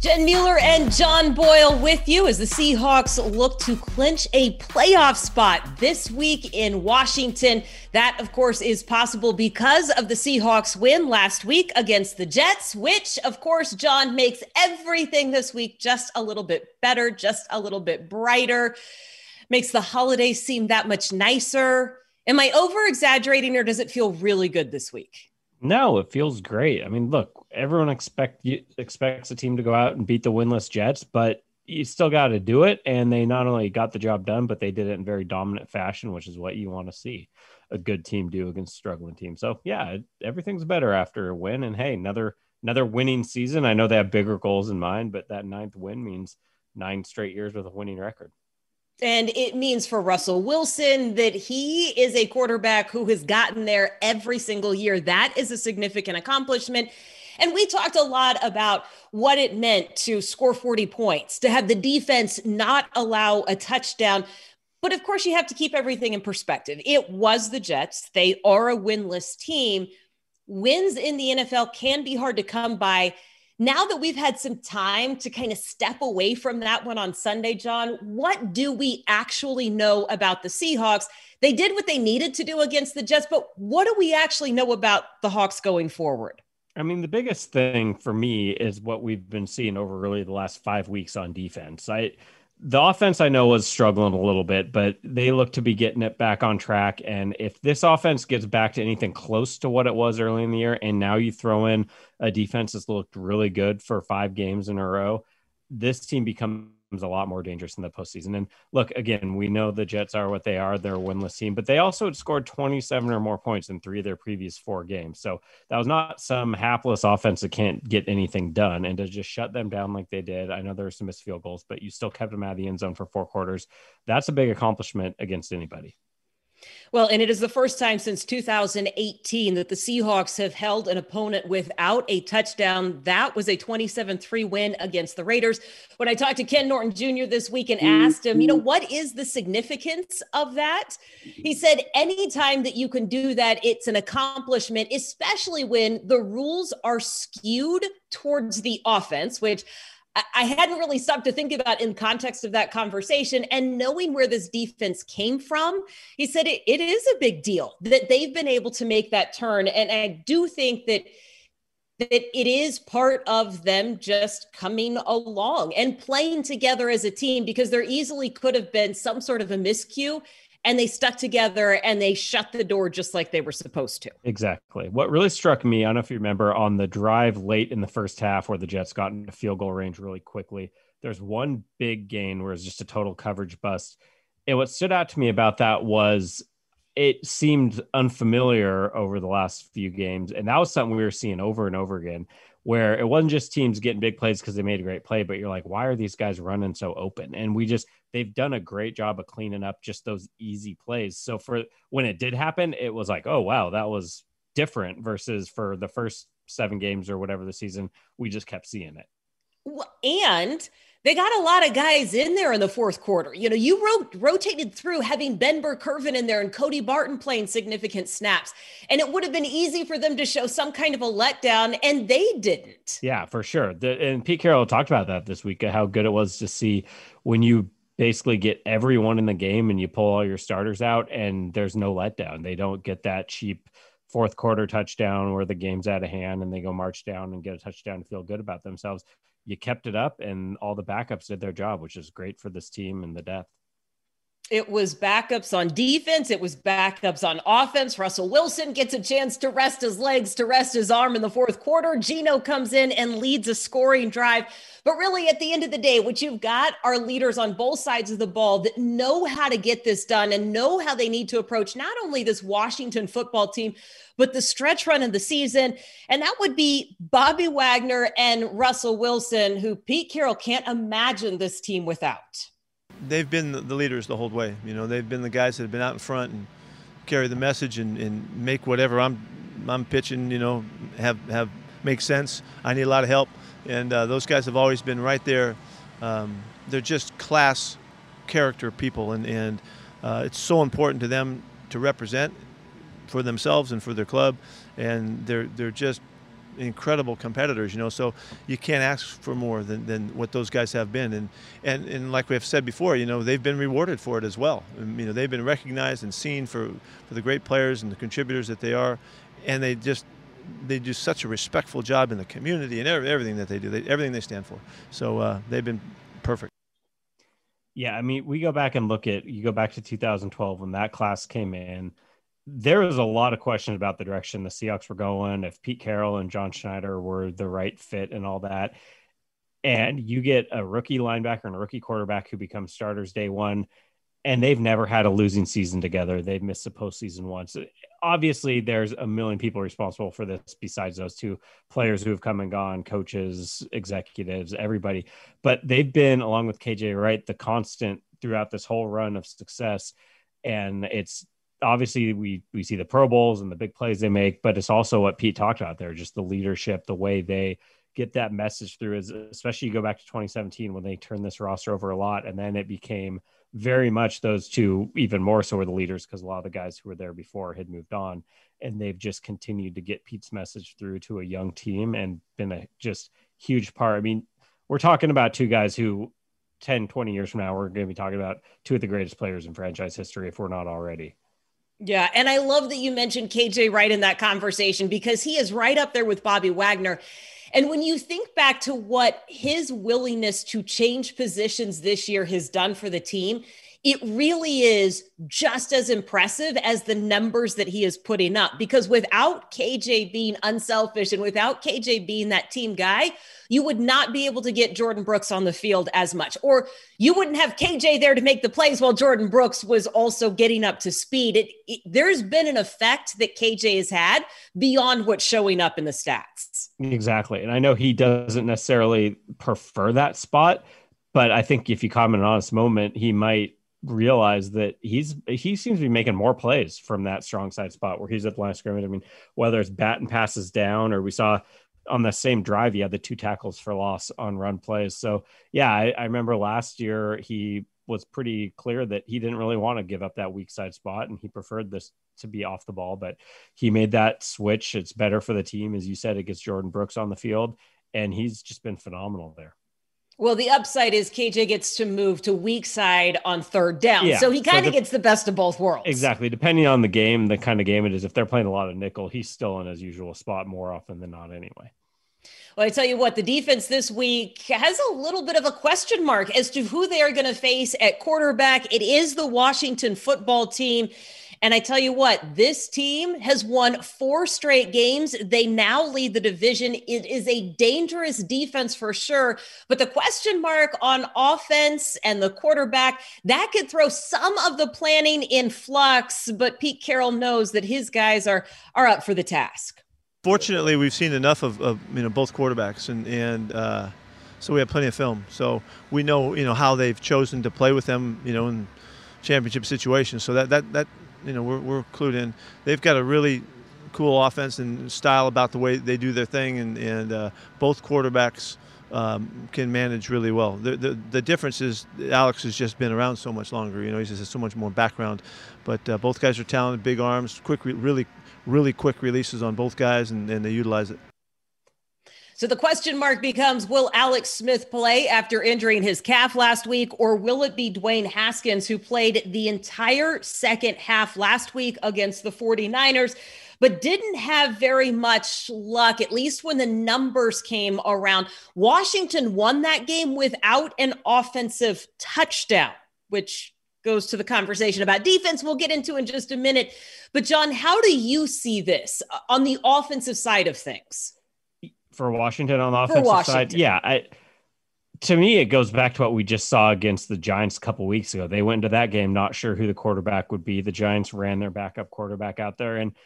Jen Mueller and John Boyle with you as the Seahawks look to clinch a playoff spot this week in Washington. That, of course, is possible because of the Seahawks win last week against the Jets, which, of course, John, makes everything this week just a little bit better, just a little bit brighter, makes the holidays seem that much nicer. Am I over-exaggerating, or does it feel really good this week? No, it feels great. I mean, look, everyone expects the team to go out and beat the winless Jets, but you still got to do it. And they not only got the job done, but they did it in very dominant fashion, which is what you want to see a good team do against a struggling team. So yeah, everything's better after a win. And hey, another winning season. I know they have bigger goals in mind, but that 9th win means 9 straight years with a winning record. And it means for Russell Wilson that he is a quarterback who has gotten there every single year. That is a significant accomplishment. And we talked a lot about what it meant to score 40 points, to have the defense not allow a touchdown. But of course, you have to keep everything in perspective. It was the Jets. They are a winless team. Wins in the NFL can be hard to come by. Now that we've had some time to kind of step away from that one on Sunday, John, what do we actually know about the Seahawks? They did what they needed to do against the Jets, but what do we actually know about the Hawks going forward? I mean, the biggest thing for me is what we've been seeing over really the last 5 weeks on defense. The offense I know was struggling a little bit, but they look to be getting it back on track. And if this offense gets back to anything close to what it was early in the year, and now you throw in a defense that's looked really good for 5 games in a row, this team becomes a lot more dangerous in the postseason. And look, again, we know the Jets are what they are. They're a winless team, but they also had scored 27 or more points in 3 of their previous 4 games. So that was not some hapless offense that can't get anything done. And to just shut them down like they did, I know there were some missed field goals, but you still kept them out of the end zone for 4 quarters. That's a big accomplishment against anybody. Well, and it is the first time since 2018 that the Seahawks have held an opponent without a touchdown. That was a 27-3 win against the Raiders. When I talked to Ken Norton Jr. this week and asked him, what is the significance of that? He said, anytime that you can do that, it's an accomplishment, especially when the rules are skewed towards the offense, which I hadn't really stopped to think about in context of that conversation. And knowing where this defense came from, he said it is a big deal that they've been able to make that turn. And I do think that it is part of them just coming along and playing together as a team, because there easily could have been some sort of a miscue, and they stuck together and they shut the door just like they were supposed to. Exactly. What really struck me, I don't know if you remember, on the drive late in the first half where the Jets got into field goal range really quickly, there's one big gain where it's just a total coverage bust. And what stood out to me about that was it seemed unfamiliar over the last few games. And that was something we were seeing over and over again, where it wasn't just teams getting big plays because they made a great play, but you're like, why are these guys running so open? And they've done a great job of cleaning up just those easy plays. So for when it did happen, it was like, oh, wow, that was different versus for the first 7 games or whatever the season, we just kept seeing it. And they got a lot of guys in there in the fourth quarter. You rotated through having Ben Burkhalter in there and Cody Barton playing significant snaps. And it would have been easy for them to show some kind of a letdown, and they didn't. Yeah, for sure. And Pete Carroll talked about that this week, how good it was to see when you basically get everyone in the game and you pull all your starters out and there's no letdown. They don't get that cheap fourth quarter touchdown where the game's out of hand and they go march down and get a touchdown and feel good about themselves. You kept it up, and all the backups did their job, which is great for this team and the depth. It was backups on defense. It was backups on offense. Russell Wilson gets a chance to rest his legs, to rest his arm in the fourth quarter. Gino comes in and leads a scoring drive. But really, at the end of the day, what you've got are leaders on both sides of the ball that know how to get this done and know how they need to approach not only this Washington football team, but the stretch run of the season. And that would be Bobby Wagner and Russell Wilson, who Pete Carroll can't imagine this team without. They've been the leaders the whole way. You know, they've been the guys that have been out in front and carry the message and make whatever I'm pitching, you know, have make sense. I need a lot of help, and those guys have always been right there. They're just class character people, and it's so important to them to represent for themselves and for their club, and they're just incredible competitors, you know, so you can't ask for more than what those guys have been. And like we have said before, you know, they've been rewarded for it as well. You know, they've been recognized and seen for the great players and the contributors that they are, and they do such a respectful job in the community and everything that they do, everything they stand for. So they've been perfect. Yeah, I mean, we go back and look at, you go back to 2012 when that class came in, there was a lot of question about the direction the Seahawks were going, if Pete Carroll and John Schneider were the right fit and all that. And you get a rookie linebacker and a rookie quarterback who become starters day one, and they've never had a losing season together. They've missed the postseason once. Obviously, there's a million people responsible for this besides those two players who have come and gone, coaches, executives, everybody. But they've been, along with KJ Wright, the constant throughout this whole run of success. And it's obviously we see the Pro Bowls and the big plays they make, but it's also what Pete talked about there, just the leadership, the way they get that message through, is especially you go back to 2017 when they turned this roster over a lot, and then it became very much those two, even more so, were the leaders, because a lot of the guys who were there before had moved on, and they've just continued to get Pete's message through to a young team and been a just huge part. I mean, we're talking about two guys who 10, 20 years from now, we're going to be talking about two of the greatest players in franchise history, if we're not already. Yeah, and I love that you mentioned KJ Wright in that conversation, because he is right up there with Bobby Wagner. And when you think back to what his willingness to change positions this year has done for the team, it really is just as impressive as the numbers that he is putting up. Because without KJ being unselfish and without KJ being that team guy, you would not be able to get Jordan Brooks on the field as much, or you wouldn't have KJ there to make the plays while Jordan Brooks was also getting up to speed. There's been an effect that KJ has had beyond what's showing up in the stats. Exactly. And I know he doesn't necessarily prefer that spot, but I think if you comment on an honest moment, he might realize that he seems to be making more plays from that strong side spot where he's at the line of scrimmage. I mean, whether it's batting passes down, or we saw on the same drive, he had the two tackles for loss on run plays. So yeah, I remember last year he was pretty clear that he didn't really want to give up that weak side spot, and he preferred this to be off the ball, but he made that switch. It's better for the team. As you said, it gets Jordan Brooks on the field, and he's just been phenomenal there. Well, the upside is KJ gets to move to weak side on third down. Yeah. So he kind of gets the best of both worlds. Exactly. Depending on the game, the kind of game it is, if they're playing a lot of nickel, he's still in his usual spot more often than not anyway. Well, I tell you what, the defense this week has a little bit of a question mark as to who they are going to face at quarterback. It is the Washington Football Team. And I tell you what, this team has won 4 straight games. They now lead the division. It is a dangerous defense for sure, but the question mark on offense and the quarterback, that could throw some of the planning in flux, but Pete Carroll knows that his guys are up for the task. Fortunately, we've seen enough of you know, both quarterbacks, and so we have plenty of film. So we know, you know, how they've chosen to play with them, you know, in championship situations. So that you know, we're clued in. They've got a really cool offense and style about the way they do their thing, and both quarterbacks can manage really well. The difference is Alex has just been around so much longer. You know, he just has so much more background. But both guys are talented, big arms, quick, really quick releases on both guys, and they utilize it. So the question mark becomes, will Alex Smith play after injuring his calf last week, or will it be Dwayne Haskins, who played the entire second half last week against the 49ers, but didn't have very much luck, at least when the numbers came around? Washington won that game without an offensive touchdown, which goes to the conversation about defense we'll get into in just a minute. But John, how do you see this on the offensive side of things? For Washington on the offensive side. Yeah. To me, it goes back to what we just saw against the Giants a couple weeks ago. They went into that game not sure who the quarterback would be. The Giants ran their backup quarterback out there, and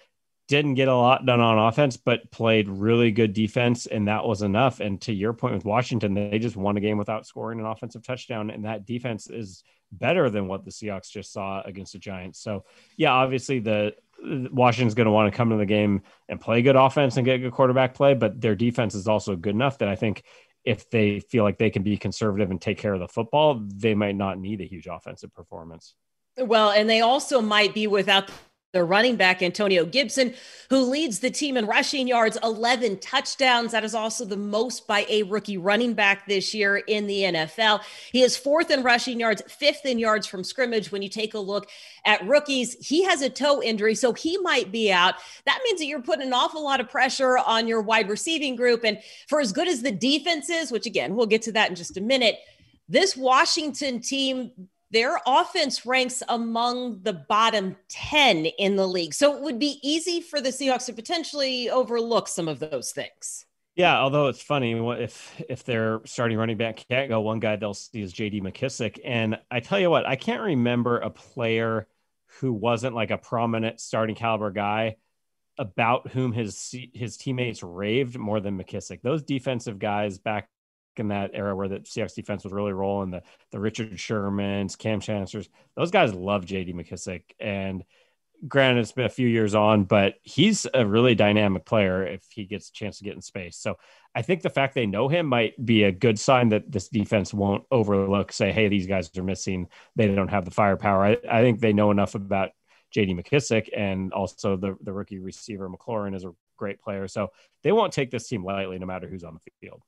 didn't get a lot done on offense, but played really good defense, and that was enough. And to your point with Washington, they just won a game without scoring an offensive touchdown, and that defense is better than what the Seahawks just saw against the Giants. So, yeah, obviously the Washington's going to want to come to the game and play good offense and get good quarterback play, but their defense is also good enough that I think if they feel like they can be conservative and take care of the football, they might not need a huge offensive performance. Well, and they also might be without their running back, Antonio Gibson, who leads the team in rushing yards, 11 touchdowns. That is also the most by a rookie running back this year in the NFL. He is fourth in rushing yards, fifth in yards from scrimmage. When you take a look at rookies, he has a toe injury, so he might be out. That means that you're putting an awful lot of pressure on your wide receiving group. And for as good as the defense is, which again, we'll get to that in just a minute, this Washington team, their offense ranks among the bottom 10 in the league. So it would be easy for the Seahawks to potentially overlook some of those things. Yeah, although it's funny, if their starting running back can't go, one guy they'll see is JD McKissick. And I tell you what, I can't remember a player who wasn't like a prominent starting caliber guy about whom his teammates raved more than McKissick. Those defensive guys back in that era where the Seahawks defense was really rolling, the Richard Shermans, Cam Chancellors, those guys love JD McKissick. And granted, it's been a few years on, but he's a really dynamic player if he gets a chance to get in space. So I think the fact they know him might be a good sign that this defense won't overlook, say, hey, these guys are missing, they don't have the firepower. I think they know enough about JD McKissick, and also the rookie receiver McLaurin is a great player. So they won't take this team lightly no matter who's on the field.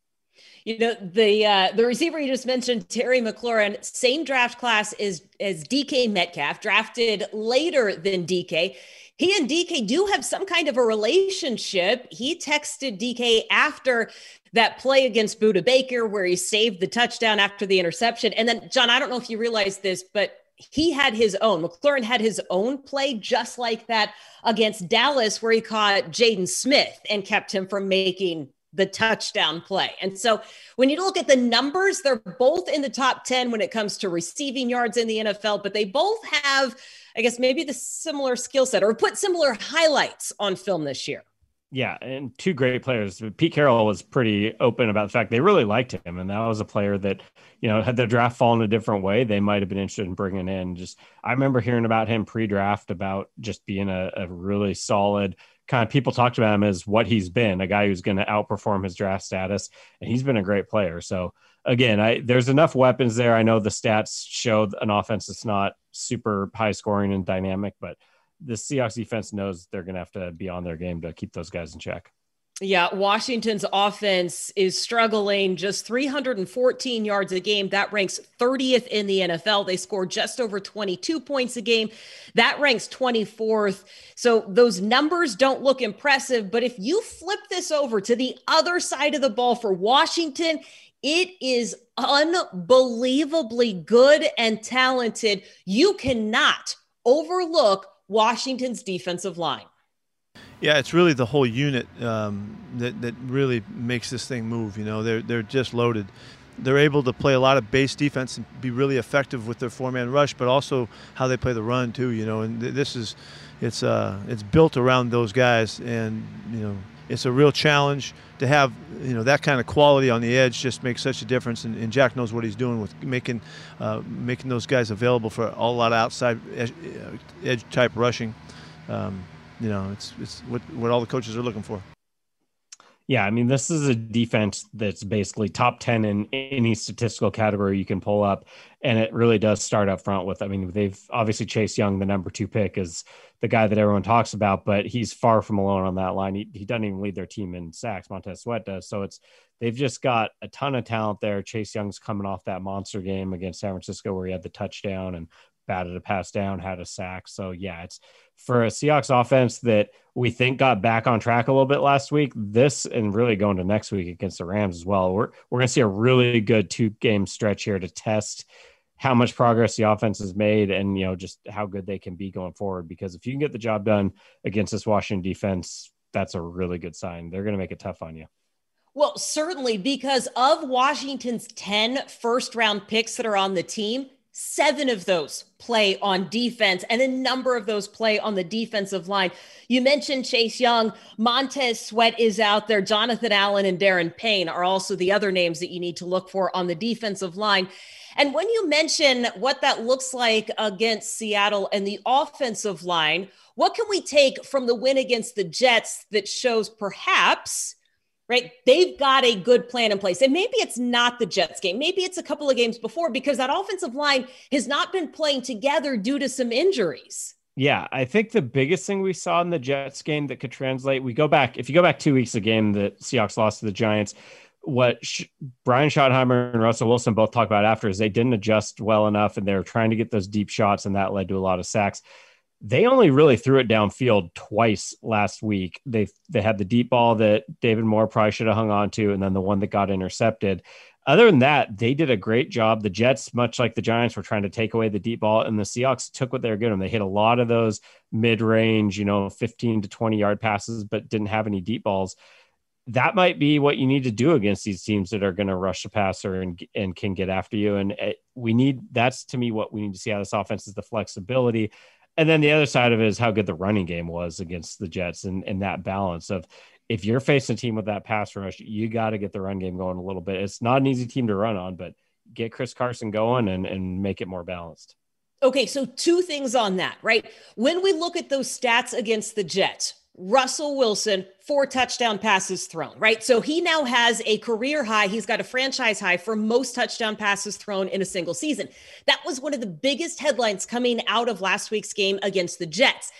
You know, the receiver you just mentioned, Terry McLaurin, same draft class as DK Metcalf, drafted later than DK. He and DK do have some kind of a relationship. He texted DK after that play against Buda Baker where he saved the touchdown after the interception. And then, John, I don't know if you realize this, but he had his own. McLaurin had his own play just like that against Dallas where he caught Jaden Smith and kept him from making the touchdown play. And so when you look at the numbers, they're both in the top 10 when it comes to receiving yards in the NFL, but they both have, I guess, maybe the similar skill set or put similar highlights on film this year. Yeah. And two great players. Pete Carroll was pretty open about the fact they really liked him. And that was a player that, you know, had their draft fallen a different way, they might've been interested in bringing in. Just, I remember hearing about him pre-draft about just being a really solid kind of, people talked about him as what he's been, a guy who's going to outperform his draft status, and he's been a great player. So again, there's enough weapons there. I know the stats show an offense that's not super high scoring and dynamic, but the Seahawks defense knows they're going to have to be on their game to keep those guys in check. Yeah, Washington's offense is struggling, just 314 yards a game. That ranks 30th in the NFL. They score just over 22 points a game. That ranks 24th. So those numbers don't look impressive, but if you flip this over to the other side of the ball for Washington, it is unbelievably good and talented. You cannot overlook Washington's defensive line. Yeah, it's really the whole unit that really makes this thing move. You know, they're just loaded. They're able to play a lot of base defense and be really effective with their four-man rush, but also how they play the run too. You know, and it's built around those guys, and you know, it's a real challenge to have, you know, that kind of quality on the edge. Just makes such a difference, and Jack knows what he's doing with making those guys available for a lot of outside edge type rushing. You know, it's what all the coaches are looking for. Yeah, I mean, this is a defense that's basically top 10 in any statistical category you can pull up, and it really does start up front with, I mean, they've obviously Chase Young, the number 2 pick, is the guy that everyone talks about, but he's far from alone on that line. He doesn't even lead their team in sacks. Montez Sweat does. So they've just got a ton of talent there. Chase Young's coming off that monster game against San Francisco where he had the touchdown and batted a pass down, had a sack. So yeah, it's for a Seahawks offense that we think got back on track a little bit last week, this and really going to next week against the Rams as well. We're going to see a really good 2-game stretch here to test how much progress the offense has made and, you know, just how good they can be going forward. Because if you can get the job done against this Washington defense, that's a really good sign. They're going to make it tough on you. Well, certainly, because of Washington's 10 first-round picks that are on the team, 7 of those play on defense, and a number of those play on the defensive line. You mentioned Chase Young. Montez Sweat is out there. Jonathan Allen and Daron Payne are also the other names that you need to look for on the defensive line. And when you mention what that looks like against Seattle and the offensive line, what can we take from the win against the Jets that shows perhaps, right, they've got a good plan in place? And maybe it's not the Jets game. Maybe it's a couple of games before, because that offensive line has not been playing together due to some injuries. Yeah, I think the biggest thing we saw in the Jets game that could translate, if you go back 2 weeks, the game that Seahawks lost to the Giants, what Brian Schottenheimer and Russell Wilson both talk about after is they didn't adjust well enough, and they were trying to get those deep shots, and that led to a lot of sacks. They only really threw it downfield twice last week. They had the deep ball that David Moore probably should have hung on to, and then the one that got intercepted. Other than that, they did a great job. The Jets, much like the Giants, were trying to take away the deep ball, and the Seahawks took what they were given. They hit a lot of those mid-range, 15 to 20-yard passes, but didn't have any deep balls. That might be what you need to do against these teams that are going to rush the passer and can get after you. And that's to me what we need to see out of this offense, is the flexibility. And then the other side of it is how good the running game was against the Jets, and that balance of, if you're facing a team with that pass rush, you got to get the run game going a little bit. It's not an easy team to run on, but get Chris Carson going and make it more balanced. Okay. So 2 things on that, right? When we look at those stats against the Jets, Russell Wilson, 4 touchdown passes thrown, right? So he now has a career high. He's got a franchise high for most touchdown passes thrown in a single season. That was one of the biggest headlines coming out of last week's game against the Jets.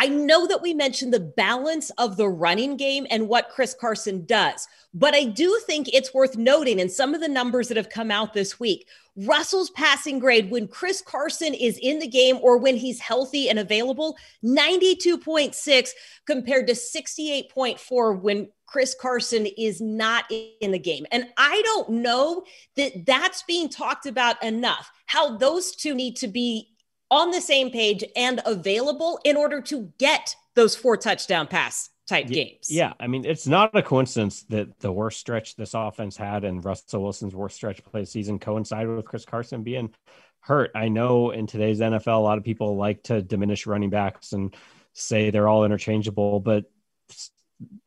I know that we mentioned the balance of the running game and what Chris Carson does, but I do think it's worth noting in some of the numbers that have come out this week, Russell's passing grade when Chris Carson is in the game or when he's healthy and available, 92.6 compared to 68.4 when Chris Carson is not in the game. And I don't know that that's being talked about enough, how those two need to be on the same page and available in order to get those 4 touchdown pass type games. Yeah. I mean, it's not a coincidence that the worst stretch this offense had and Russell Wilson's worst stretch play season coincided with Chris Carson being hurt. I know in today's NFL, a lot of people like to diminish running backs and say they're all interchangeable, but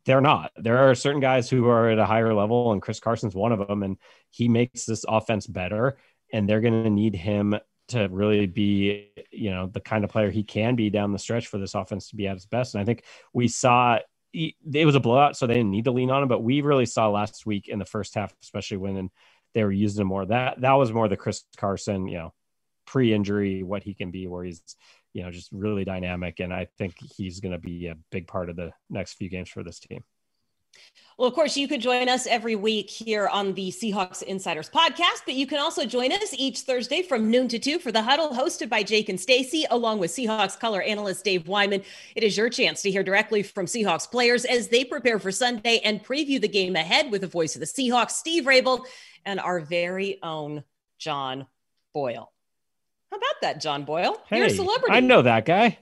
they're not. There are certain guys who are at a higher level, and Chris Carson's one of them, and he makes this offense better, and they're going to need him to really be, the kind of player he can be down the stretch for this offense to be at its best. And I think we saw it was a blowout, so they didn't need to lean on him, but we really saw last week in the first half, especially when they were using him more, that was more the Chris Carson, pre-injury, what he can be, where he's, just really dynamic. And I think he's going to be a big part of the next few games for this team. Well, of course, you can join us every week here on the Seahawks Insiders podcast, but you can also join us each Thursday from noon to 2 for The Huddle, hosted by Jake and Stacy, along with Seahawks color analyst Dave Wyman. It is your chance to hear directly from Seahawks players as they prepare for Sunday and preview the game ahead with the voice of the Seahawks, Steve Rabel, and our very own John Boyle. How about that, John Boyle? Hey, you're a celebrity. I know that guy.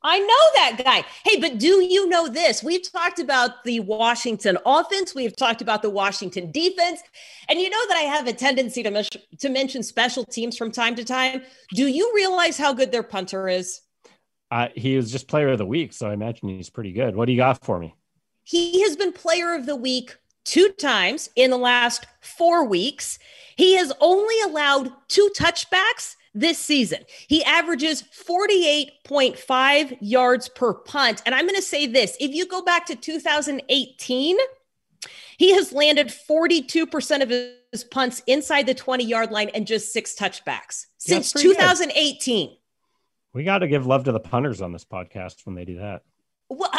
I know that guy. Hey, but do you know this? We've talked about the Washington offense. We've talked about the Washington defense. And you know that I have a tendency to mention special teams from time to time. Do you realize how good their punter is? He was just player of the week, so I imagine he's pretty good. What do you got for me? He has been player of the week 2 times in the last 4 weeks. He has only allowed 2 touchbacks this season. He averages 48.5 yards per punt. And I'm going to say this, if you go back to 2018, he has landed 42% of his punts inside the 20-yard line and just 6 touchbacks since 2018. Good. We got to give love to the punters on this podcast when they do that. Well,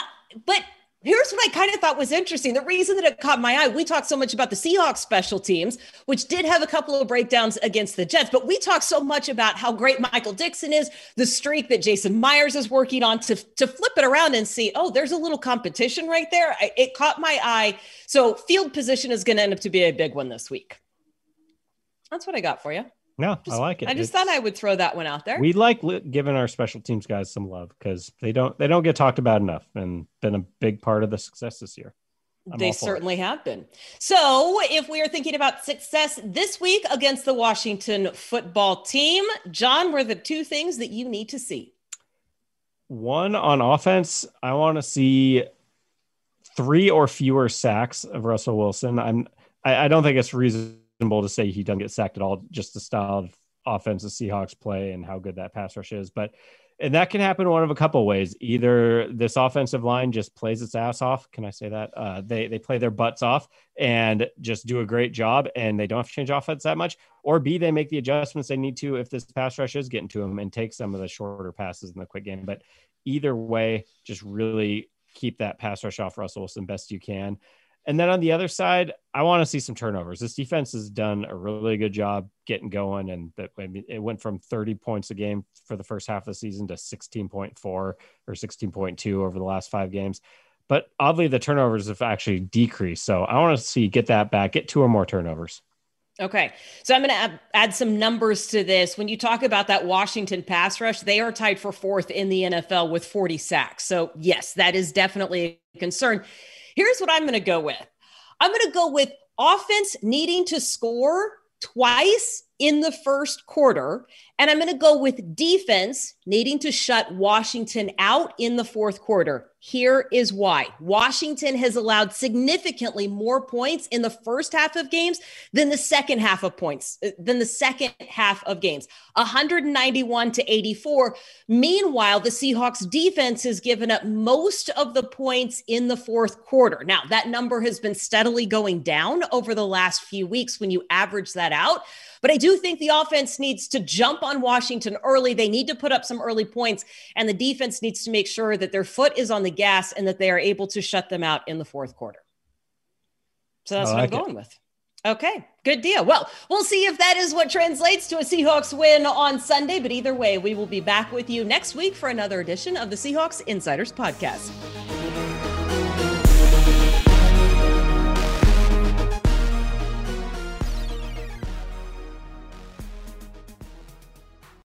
but here's what I kind of thought was interesting. The reason that it caught my eye, we talked so much about the Seahawks special teams, which did have a couple of breakdowns against the Jets, but we talked so much about how great Michael Dixon is, the streak that Jason Myers is working on to flip it around and see, oh, there's a little competition right there. It caught my eye. So field position is going to end up to be a big one this week. That's what I got for you. No, I like it. I just thought I would throw that one out there. We like giving our special teams guys some love because they don't get talked about enough and been a big part of the success this year. They certainly have been. So if we are thinking about success this week against the Washington Football Team, John, what are the two things that you need to see? One, on offense, I want to see 3 or fewer sacks of Russell Wilson. I don't think it's reasonable to say he doesn't get sacked at all, just the style of offense the Seahawks play and how good that pass rush is. And that can happen one of a couple ways. Either this offensive line just plays its ass off. Can I say that? They play their butts off and just do a great job, and they don't have to change offense that much. Or B, they make the adjustments they need to if this pass rush is getting to them and take some of the shorter passes in the quick game. But either way, just really keep that pass rush off Russell Wilson best you can. And then on the other side, I want to see some turnovers. This defense has done a really good job getting going. And it went from 30 points a game for the first half of the season to 16.4 or 16.2 over the last 5 games. But oddly, the turnovers have actually decreased. So I want to see, get that back, get 2 or more turnovers. Okay. So I'm going to add some numbers to this. When you talk about that Washington pass rush, they are tied for 4th in the NFL with 40 sacks. So yes, that is definitely a concern. Here's what I'm going to go with. I'm going to go with offense needing to score twice in the first quarter, and I'm going to go with defense needing to shut Washington out in the fourth quarter. Here is why. Washington has allowed significantly more points in the first half of games than the second half of points, 191 to 84. Meanwhile, the Seahawks defense has given up most of the points in the fourth quarter. Now, that number has been steadily going down over the last few weeks when you average that out. But I do think the offense needs to jump on Washington early. They need to put up some early points, and the defense needs to make sure that their foot is on the gas and that they are able to shut them out in the fourth quarter. So that's what I'm going with. Okay, good deal. Well, we'll see if that is what translates to a Seahawks win on Sunday. But either way, we will be back with you next week for another edition of the Seahawks Insiders Podcast.